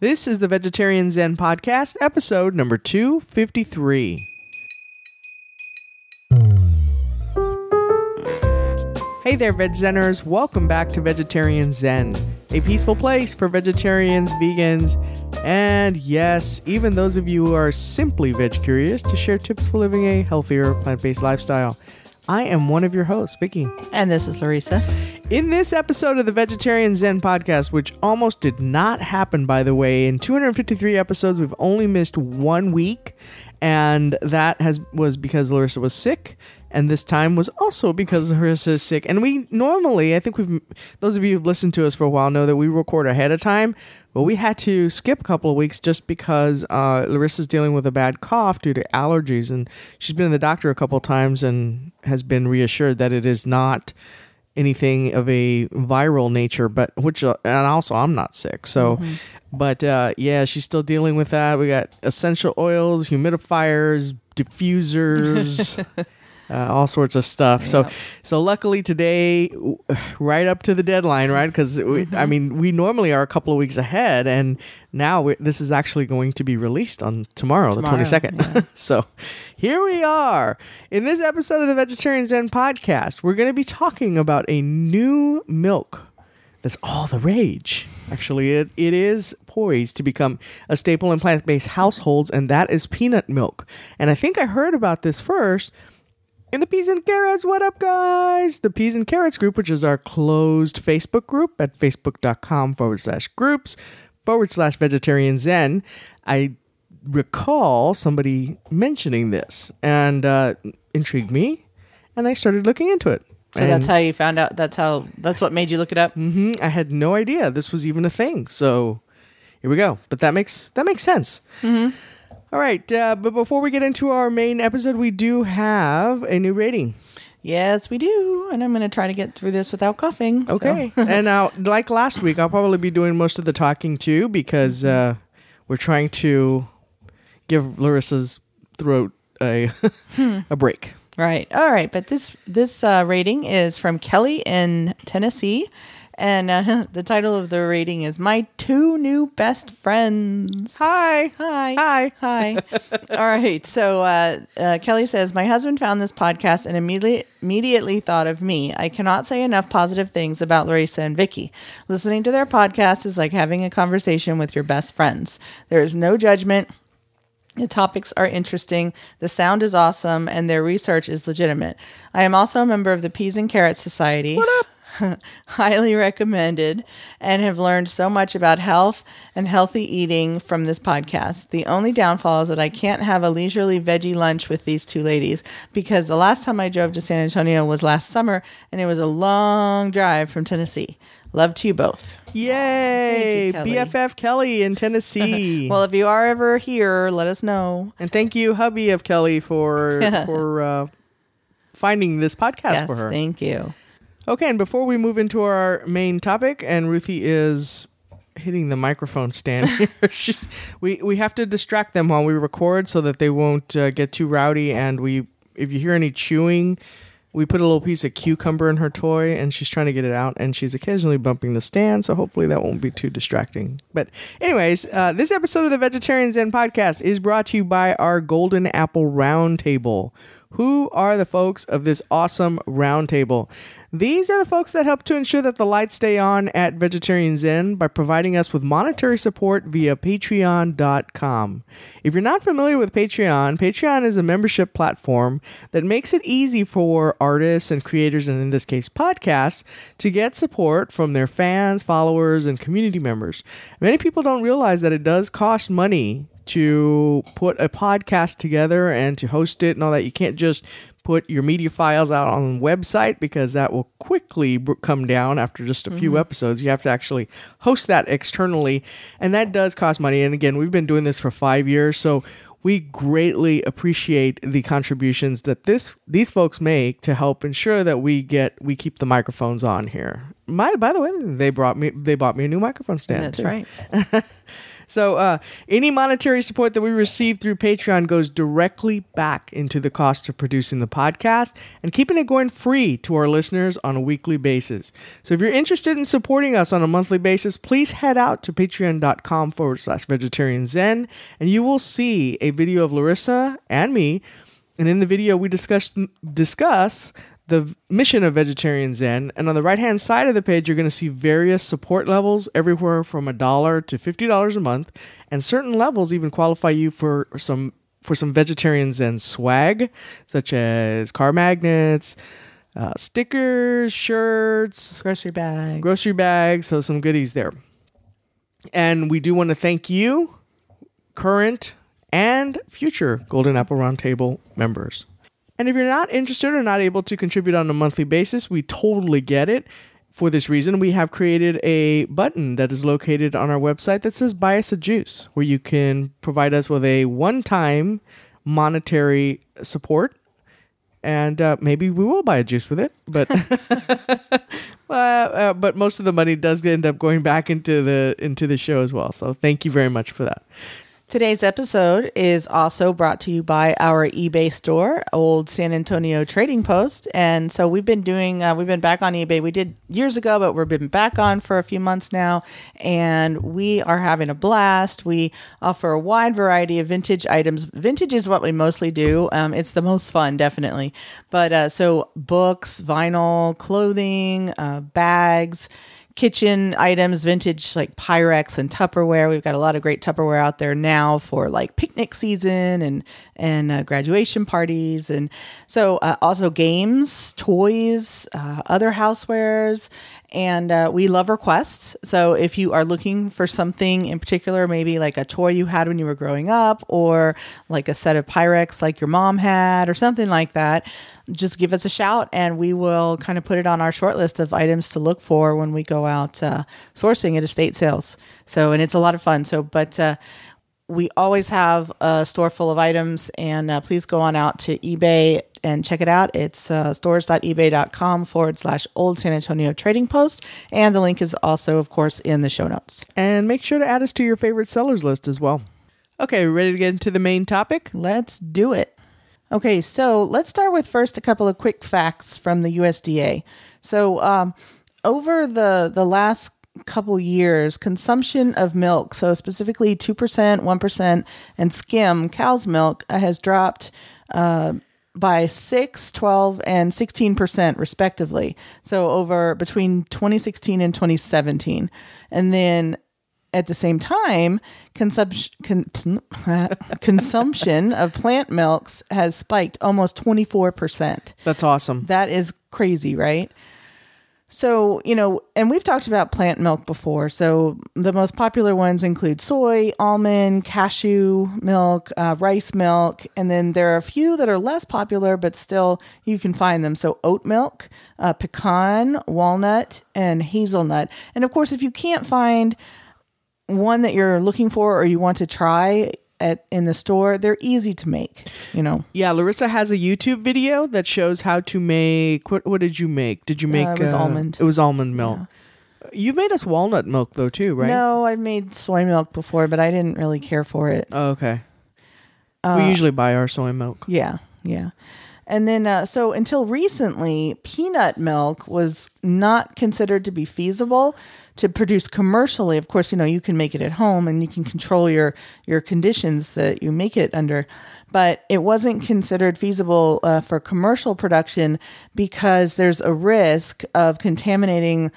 This is the Vegetarian Zen Podcast, episode number 253. Hey there, Veg Zenners. Welcome back to Vegetarian Zen, a peaceful place for vegetarians, vegans, and yes, even those of you who are simply veg curious to share tips for living a healthier plant-based lifestyle. I am one of your hosts, Vicky. And this is Larissa. In this episode of the Vegetarian Zen Podcast, which almost did not happen, by the way, in 253 episodes, we've only missed 1 week. And that was because Larissa was sick. And this time was also because Larissa is sick. And we normally, I think those of you who've listened to us for a while know that we record ahead of time. But we had to skip a couple of weeks just because Larissa's dealing with a bad cough due to allergies. And she's been to the doctor a couple of times and has been reassured that it is not anything of a viral nature, but and also I'm not sick. So, but she's still dealing with that. We got essential oils, humidifiers, diffusers, all sorts of stuff. Yep. So luckily today, right up to the deadline, right? Because we normally are a couple of weeks ahead, and now this is actually going to be released on tomorrow. The 22nd. Yeah. So here we are. In this episode of the Vegetarian Zen Podcast, we're going to be talking about a new milk that's all the rage. Actually, it is poised to become a staple in plant-based households, and that is peanut milk. And I think I heard about this first in the Peas and Carrots. What up, guys? The Peas and Carrots group, which is our closed Facebook group at facebook.com/groups/vegetarian zen. I recall somebody mentioning this and intrigued me, and I started looking into it. So that's how you found out? That's what made you look it up? Mm-hmm. I had no idea this was even a thing. So here we go. But that makes sense. Mm-hmm. All right, but before we get into our main episode, we do have a new rating. Yes, we do, and I'm going to try to get through this without coughing. Okay, so. And like last week, I'll probably be doing most of the talking too, because we're trying to give Larissa's throat a break. Right. All right, but this rating is from Kelly in Tennessee, and the title of the rating is My Two New Best Friends. Hi. Hi. Hi. Hi. All right. So Kelly says, my husband found this podcast and immediately thought of me. I cannot say enough positive things about Larissa and Vicky. Listening to their podcast is like having a conversation with your best friends. There is no judgment. The topics are interesting, the sound is awesome, and their research is legitimate. I am also a member of the Peas and Carrots Society. What up? Highly recommended, and have learned so much about health and healthy eating from this podcast. The only downfall is that I can't have a leisurely veggie lunch with these two ladies, because the last time I drove to San Antonio was last summer, and it was a long drive from Tennessee. Love to you both. Yay. Thank you, Kelly. BFF Kelly in Tennessee. Well, if you are ever here, let us know. And thank you, hubby of Kelly, for finding this podcast for her. Yes, thank you. Okay, and before we move into our main topic, and Ruthie is hitting the microphone stand here, we have to distract them while we record so that they won't get too rowdy. And if you hear any chewing, we put a little piece of cucumber in her toy, and she's trying to get it out, and she's occasionally bumping the stand, so hopefully that won't be too distracting. But anyways, this episode of the Vegetarian Zen Podcast is brought to you by our Golden Apple Roundtable. Who are the folks of this awesome roundtable? These are the folks that help to ensure that the lights stay on at Vegetarian Zen by providing us with monetary support via Patreon.com. If you're not familiar with Patreon, Patreon is a membership platform that makes it easy for artists and creators, and in this case, podcasts, to get support from their fans, followers, and community members. Many people don't realize that it does cost money to put a podcast together and to host it and all that. You can't just put your media files out on the website, because that will quickly come down after just a few episodes. You have to actually host that externally, and that does cost money. And again, we've been doing this for 5 years, so we greatly appreciate the contributions that these folks make to help ensure that we keep the microphones on here. By the way, they bought me a new microphone stand. That's too. Right. So any monetary support that we receive through Patreon goes directly back into the cost of producing the podcast and keeping it going free to our listeners on a weekly basis. So if you're interested in supporting us on a monthly basis, please head out to patreon.com/vegetarianzen, and you will see a video of Larissa and me. And in the video, we discuss the mission of Vegetarian Zen. And on the right-hand side of the page, you're going to see various support levels, everywhere from $1 to $50 a month. And certain levels even qualify you for some Vegetarian Zen swag, such as car magnets, stickers, shirts, grocery bags. So some goodies there. And we do want to thank you, current and future Golden Apple Roundtable members. And if you're not interested or not able to contribute on a monthly basis, we totally get it. For this reason, we have created a button that is located on our website that says Buy Us a Juice, where you can provide us with a one-time monetary support. And maybe we will buy a juice with it, but but most of the money does end up going back into the show as well. So thank you very much for that. Today's episode is also brought to you by our eBay store, Old San Antonio Trading Post. And so we've been back on eBay. We did years ago, but we've been back on for a few months now. And we are having a blast. We offer a wide variety of vintage items. Vintage is what we mostly do. It's the most fun, definitely. But so books, vinyl, clothing, bags, kitchen items, vintage like Pyrex and Tupperware. We've got a lot of great Tupperware out there now for like picnic season and graduation parties. And so also games, toys, other housewares. And we love requests. So if you are looking for something in particular, maybe like a toy you had when you were growing up, or like a set of Pyrex like your mom had or something like that, just give us a shout and we will kind of put it on our short list of items to look for when we go out sourcing at estate sales. So, and it's a lot of fun. So, but we always have a store full of items, and please go on out to eBay and check it out. It's stores.ebay.com/Old San Antonio Trading Post. And the link is also, of course, in the show notes. And make sure to add us to your favorite sellers list as well. Okay, ready to get into the main topic? Let's do it. Okay, so let's start with first a couple of quick facts from the USDA. So over the last couple years, consumption of milk, so specifically 2%, 1%, and skim cow's milk has dropped by 6, 12, and 16% respectively. So over between 2016 and 2017. And then at the same time, consumption of plant milks has spiked almost 24%. That's awesome. That is crazy, right? So, you know, and we've talked about plant milk before. So the most popular ones include soy, almond, cashew milk, rice milk. And then there are a few that are less popular, but still you can find them. So oat milk, pecan, walnut, and hazelnut. And of course, if you can't find one that you're looking for or you want to try in the store, they're easy to make, you know. Yeah, Larissa has a YouTube video that shows how to make. What did you make? Did you make? It was almond. It was almond milk. Yeah. You made us walnut milk though too, right? No, I made soy milk before, but I didn't really care for it. Oh, okay. We usually buy our soy milk. Yeah, yeah. And then, so until recently, peanut milk was not considered to be feasible to produce commercially. Of course, you know, you can make it at home and you can control your conditions that you make it under. But it wasn't considered feasible for commercial production because there's a risk of contaminating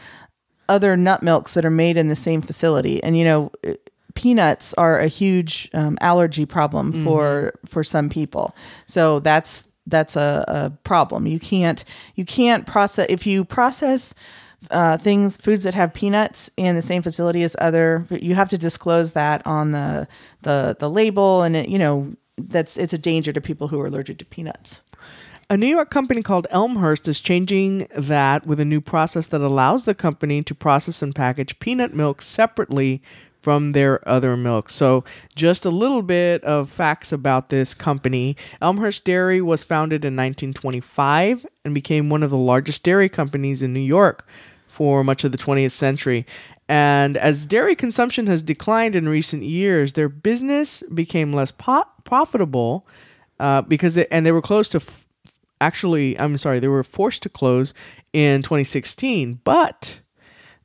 other nut milks that are made in the same facility. And, you know, peanuts are a huge allergy problem for some people. So that's a problem. You can't process. If you process foods that have peanuts in the same facility as other, you have to disclose that on the label, and it, you know, it's a danger to people who are allergic to peanuts. A New York company called Elmhurst is changing that with a new process that allows the company to process and package peanut milk separately from their other milk. So just a little bit of facts about this company. Elmhurst Dairy was founded in 1925 and became one of the largest dairy companies in New York for much of the 20th century. And as dairy consumption has declined in recent years, their business became less profitable because they were close to they were forced to close in 2016. But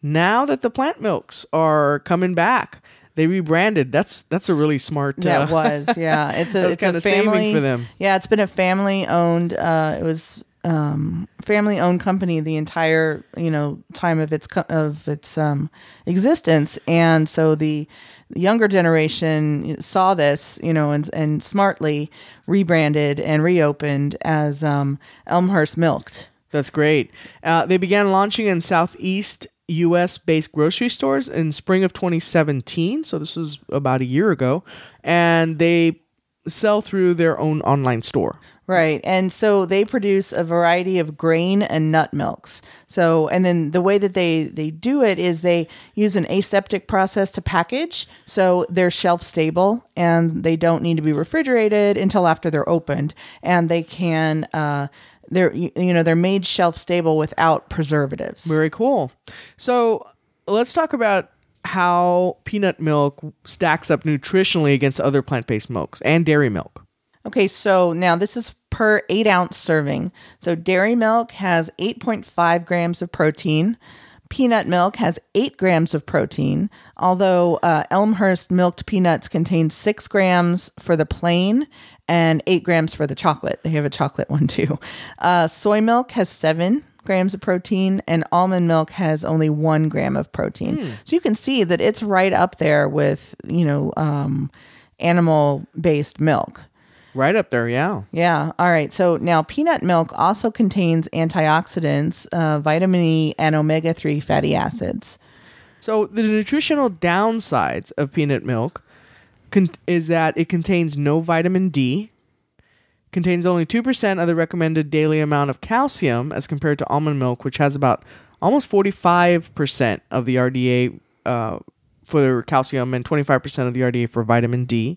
now that the plant milks are coming back, they rebranded. That's a really smart. That was yeah. It's a kind of saving for them. Yeah, it's been a family owned. It was. Family owned company the entire time of its existence, and so the younger generation saw this and smartly rebranded and reopened as Elmhurst Milked. That's great. They began launching in Southeast U.S. based grocery stores in spring of 2017. So this was about a year ago, and they sell through their own online store. Right. And so they produce a variety of grain and nut milks. So, and then the way that they do it is they use an aseptic process to package. So they're shelf stable and they don't need to be refrigerated until after they're opened. And they can, they're made shelf stable without preservatives. Very cool. So let's talk about how peanut milk stacks up nutritionally against other plant-based milks and dairy milk. Okay, so now this is per 8-ounce serving. So dairy milk has 8.5 grams of protein. Peanut milk has 8 grams of protein, although Elmhurst milked peanuts contain 6 grams for the plain and 8 grams for the chocolate. They have a chocolate one too. Soy milk has 7 grams of protein, and almond milk has only 1 gram of protein. So you can see that it's right up there with animal-based milk. Right up there, yeah. Yeah, all right. So now peanut milk also contains antioxidants, vitamin E, and omega-3 fatty acids. So the nutritional downsides of peanut milk is that it contains no vitamin D, contains only 2% of the recommended daily amount of calcium as compared to almond milk, which has about almost 45% of the RDA for calcium and 25% of the RDA for vitamin D.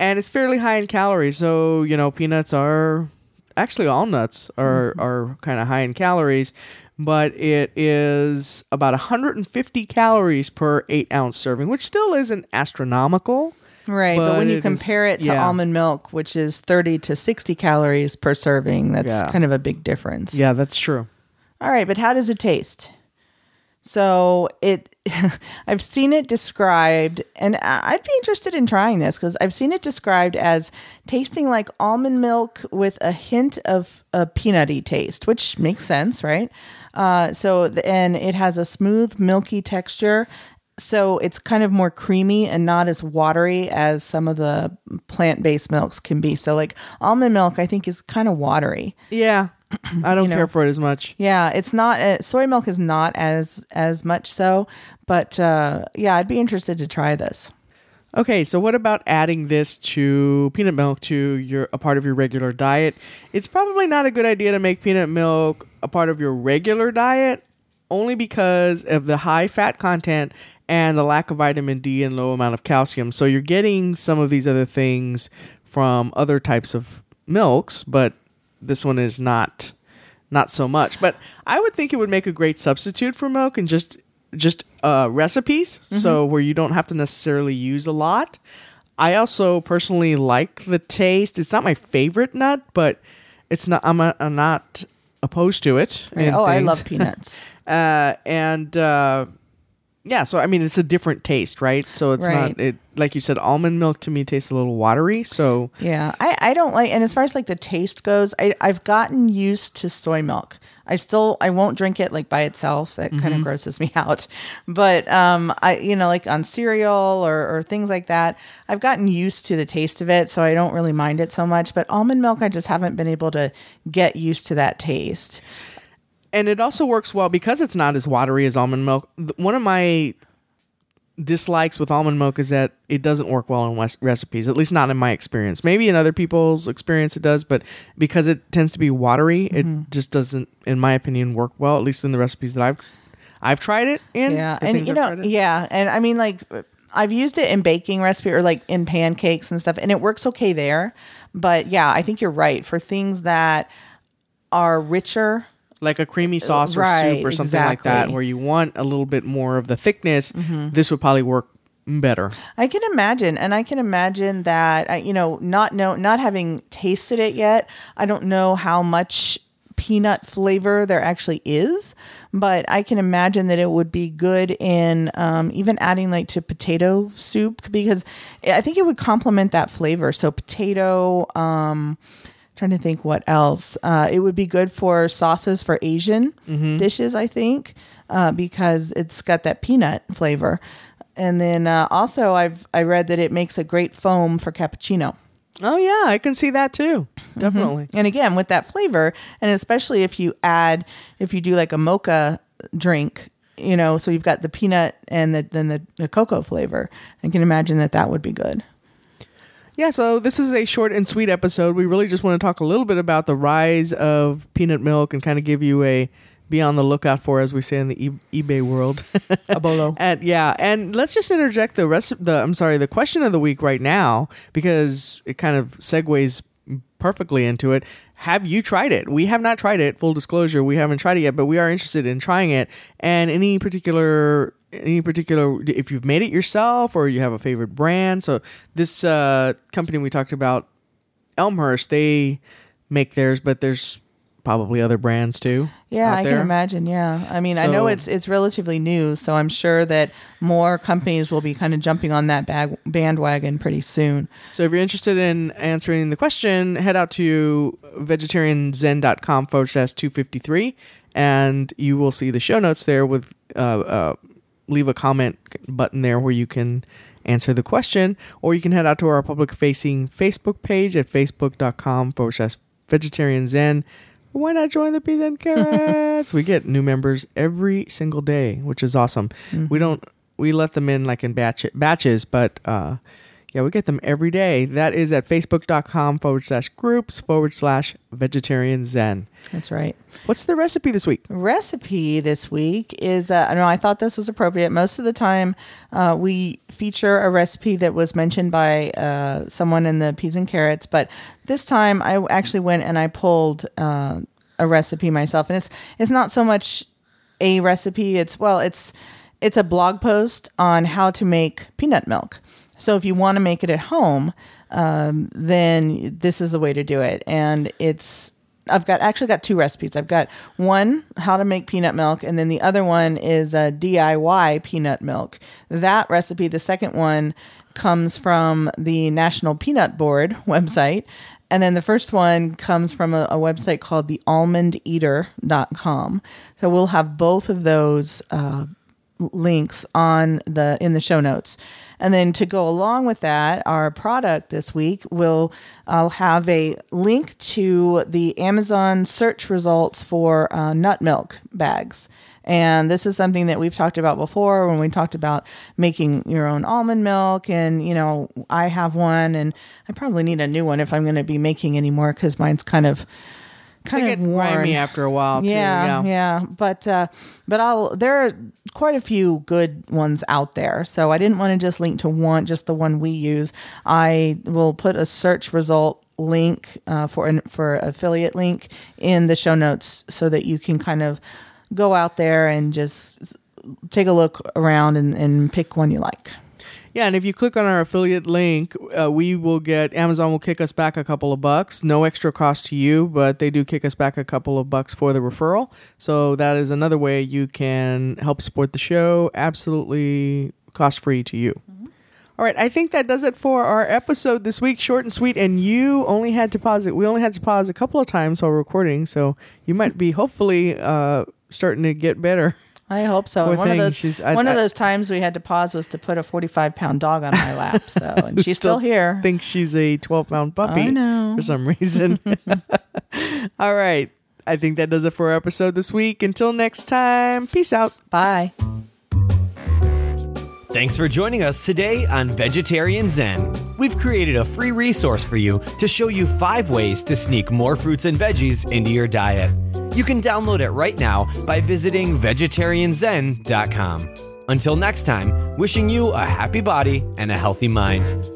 And it's fairly high in calories. So, peanuts are... Actually, all nuts are kind of high in calories, but it is about 150 calories per 8-ounce serving, which still isn't astronomical. Right, but when you compare it to almond milk, which is 30 to 60 calories per serving, that's kind of a big difference. Yeah, that's true. All right, but how does it taste? So I've seen it described, and I'd be interested in trying this because I've seen it described as tasting like almond milk with a hint of a peanutty taste, which makes sense, right? And it has a smooth, milky texture. So it's kind of more creamy and not as watery as some of the plant-based milks can be. So like almond milk, I think, is kind of watery. Yeah. I don't care for it as much. Yeah. It's not, soy milk is not as much so, but I'd be interested to try this. Okay. So what about adding this to peanut milk to a part of your regular diet? It's probably not a good idea to make peanut milk a part of your regular diet only because of the high fat content and the lack of vitamin D and low amount of calcium. So you're getting some of these other things from other types of milks, but this one is not so much. But I would think it would make a great substitute for milk and just recipes, so where you don't have to necessarily use a lot. I also personally like the taste. It's not my favorite nut, but I'm not opposed to it. Right. Oh, I love peanuts. So I mean, it's a different taste, right? So it's not it, like you said, almond milk to me tastes a little watery. So yeah, I don't like. And as far as like the taste goes, I've gotten used to soy milk. I won't drink it like by itself. That kind of grosses me out. But like on cereal or things like that, I've gotten used to the taste of it, so I don't really mind it so much. But almond milk, I just haven't been able to get used to that taste. And it also works well because it's not as watery as almond milk. One of my dislikes with almond milk is that it doesn't work well in recipes, at least not in my experience. Maybe in other people's experience it does, but because it tends to be watery, it just doesn't, in my opinion, work well, at least in the recipes that I've tried it in. Yeah, and I mean, like, I've used it in baking recipe or like in pancakes and stuff, and it works okay there. But yeah, I think you're right. For things that are richer like a creamy sauce or soup or something like that, where you want a little bit more of the thickness, this would probably work better. I can imagine. And I can imagine that, you know, not having tasted it yet, I don't know how much peanut flavor there actually is, but I can imagine that it would be good in even adding like to potato soup, because I think it would complement that flavor. So potato, trying to think what else, it would be good for sauces for Asian dishes, I think, because it's got that peanut flavor. And then also I read that it makes a great foam for cappuccino. Oh, yeah. I can see that, too. Definitely. And again, with that flavor, and especially if you do like a mocha drink, you know, so you've got the peanut and then the cocoa flavor. I can imagine that that would be good. Yeah. So this is a short and sweet episode. We really just want to talk a little bit about the rise of peanut milk and kind of give you a... be on the lookout for, as we say in the eBay world. Abolo. And let's just interject the question of the week right now, because it kind of segues perfectly into it. Have you tried it? We have not tried it. Full disclosure, we haven't tried it yet, but we are interested in trying it. And any particular, if you've made it yourself or you have a favorite brand. So this company we talked about, Elmhurst, they make theirs, but there's probably other brands too. Yeah, I can imagine. Yeah. I mean, so, I know it's relatively new, so I'm sure that more companies will be kind of jumping on that bandwagon pretty soon. So if you're interested in answering the question, head out to vegetarianzen.com/253 and you will see the show notes there with leave a comment button there where you can answer the question, or you can head out to our public facing Facebook page at facebook.com/vegetarianzen. Why not join the Peas and Carrots? We get new members every single day, which is awesome. We let them in like in batches, but we get them every day. That is at facebook.com/groups/vegetarian zen. That's right. What's the recipe this week? Recipe this week is that, I don't know, I thought this was appropriate. Most of the time we feature a recipe that was mentioned by someone in the Peas and Carrots, but this time I actually went and I pulled a recipe myself. And it's not so much a recipe. It's a blog post on how to make peanut milk. So if you want to make it at home, then this is the way to do it. And I've got two recipes. I've got one, how to make peanut milk, and then the other one is a DIY peanut milk. That recipe, the second one, comes from the National Peanut Board website. And then the first one comes from a website called the almond eater.com. So we'll have both of those links in the show notes. And then to go along with that, our product this week I'll have a link to the Amazon search results for nut milk bags. And this is something that we've talked about before when we talked about making your own almond milk. And, you know, I have one and I probably need a new one if I'm going to be making any more, because mine's kind of grimy after a while. Yeah. But there are quite a few good ones out there, so I didn't want to just link to one, just the one we use. I will put a search result link for affiliate link in the show notes, so that you can kind of go out there and just take a look around and pick one you like. Yeah, and if you click on our affiliate link, Amazon will kick us back a couple of bucks. No extra cost to you, but they do kick us back a couple of bucks for the referral. So that is another way you can help support the show, absolutely cost-free to you. Mm-hmm. All right, I think that does it for our episode this week, short and sweet, and you only had to pause it. We only had to pause a couple of times while recording, so you might be hopefully starting to get better. I hope so. One of those times we had to pause was to put a 45-pound dog on my lap. So, and she's still here. Thinks she's a 12-pound puppy. I know. For some reason. All right. I think that does it for our episode this week. Until next time, peace out. Bye. Thanks for joining us today on Vegetarian Zen. We've created a free resource for you to show you 5 ways to sneak more fruits and veggies into your diet. You can download it right now by visiting vegetarianzen.com. Until next time, wishing you a happy body and a healthy mind.